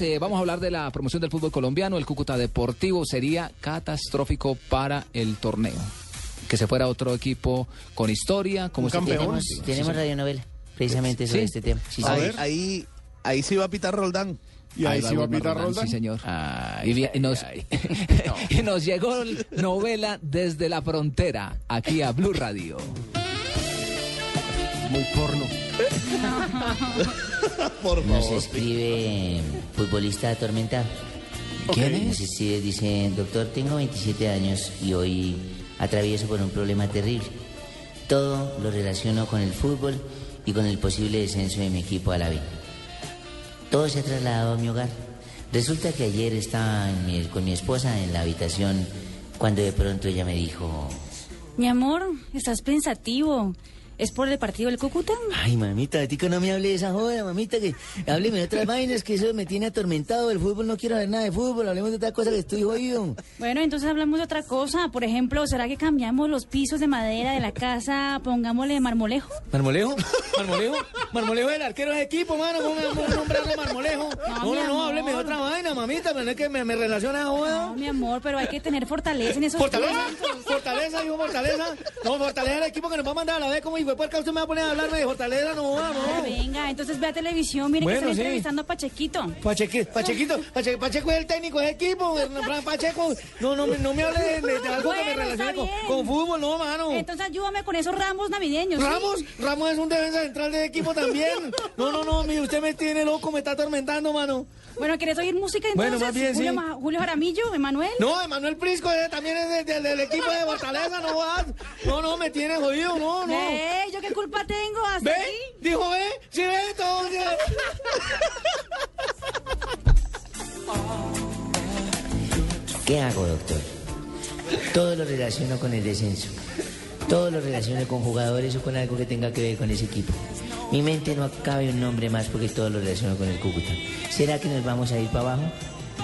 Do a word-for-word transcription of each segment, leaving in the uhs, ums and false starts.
Eh, vamos a hablar de la promoción del fútbol colombiano. El Cúcuta Deportivo sería catastrófico para el torneo. Que se fuera otro equipo con historia, como campeones. Tenemos, tenemos sí, radionovela precisamente sobre ¿sí? este tema. Sí, a ver, ahí, ahí sí va a pitar Roldán. Y ahí, ahí sí va a pitar Roldán, Roldán. Sí, señor. Ay, y, bien, y, nos, ay, no. Y nos llegó novela desde la frontera, aquí a Blue Radio. Muy porno. Por favor. Nos escribe futbolista atormentado. Okay. ¿Quién es? Sí, dice, doctor, tengo veintisiete años y hoy atravieso por un problema terrible. Todo lo relaciono con el fútbol y con el posible descenso de mi equipo a la B. Todo se ha trasladado a mi hogar. Resulta que ayer estaba mi, con mi esposa en la habitación cuando de pronto ella me dijo... Mi amor, estás pensativo... ¿Es por el partido del Cúcuta? Ay, mamita, de tico no me hable de esa joda, mamita, que hábleme de otras vainas, que eso me tiene atormentado. El fútbol, no quiero ver nada de fútbol, hablemos de otra cosa que estoy jodido. Bueno, entonces hablamos de otra cosa. Por ejemplo, ¿será que cambiamos los pisos de madera de la casa, pongámosle marmolejo? ¿Marmolejo? ¿Marmolejo? ¿Marmolejo es el arquero de equipo, mano? ¿Cómo nombrarle marmolejo? No, no, no, hábleme de otra vaina, mamita, pero no es que me, me relaciona a joda. No, mi amor, pero hay que tener fortaleza en esos... ¿Fortaleza? Pisos. ¿Fortaleza, digo, fortaleza? No, fortaleza el equipo que nos va a mandar a la vez como... Y por qué usted me va a poner a hablarme de fortaleza, no vamos. Ah, venga, entonces ve a televisión, mire bueno, que se sí. entrevistando a Pachequito. Pachequito, Pachequito, Pache, Pacheco es el técnico del equipo, Hernán Pacheco. No, no, no me hable de, de algo bueno, que me relacione con, con fútbol, no, mano. Entonces ayúdame con esos ramos navideños. ¿Ramos? ¿Sí? Ramos es un defensa central del equipo también. No, no, no, mire, usted me tiene loco, me está atormentando, mano. Bueno, ¿quieres oír música entonces? Bueno, más bien, Julio, sí. Ma, Julio Jaramillo, Emanuel. No, Emanuel Prisco eh, también es de, de, del equipo de Fortaleza, no vas. No, no, me tiene jodido, no, no. Ve, ¿yo qué culpa tengo? ¿Ve? Aquí? Dijo, ve, sí, ve, todo. Sí, ve. ¿Qué hago, doctor? Todo lo relaciono con el descenso. Todo lo relaciono con jugadores o con algo que tenga que ver con ese equipo. Mi mente no cabe un nombre más porque todo lo relaciono con el Cúcuta. ¿Será que nos vamos a ir para abajo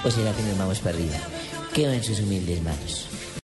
o será que nos vamos para arriba? Quedo en sus humildes manos.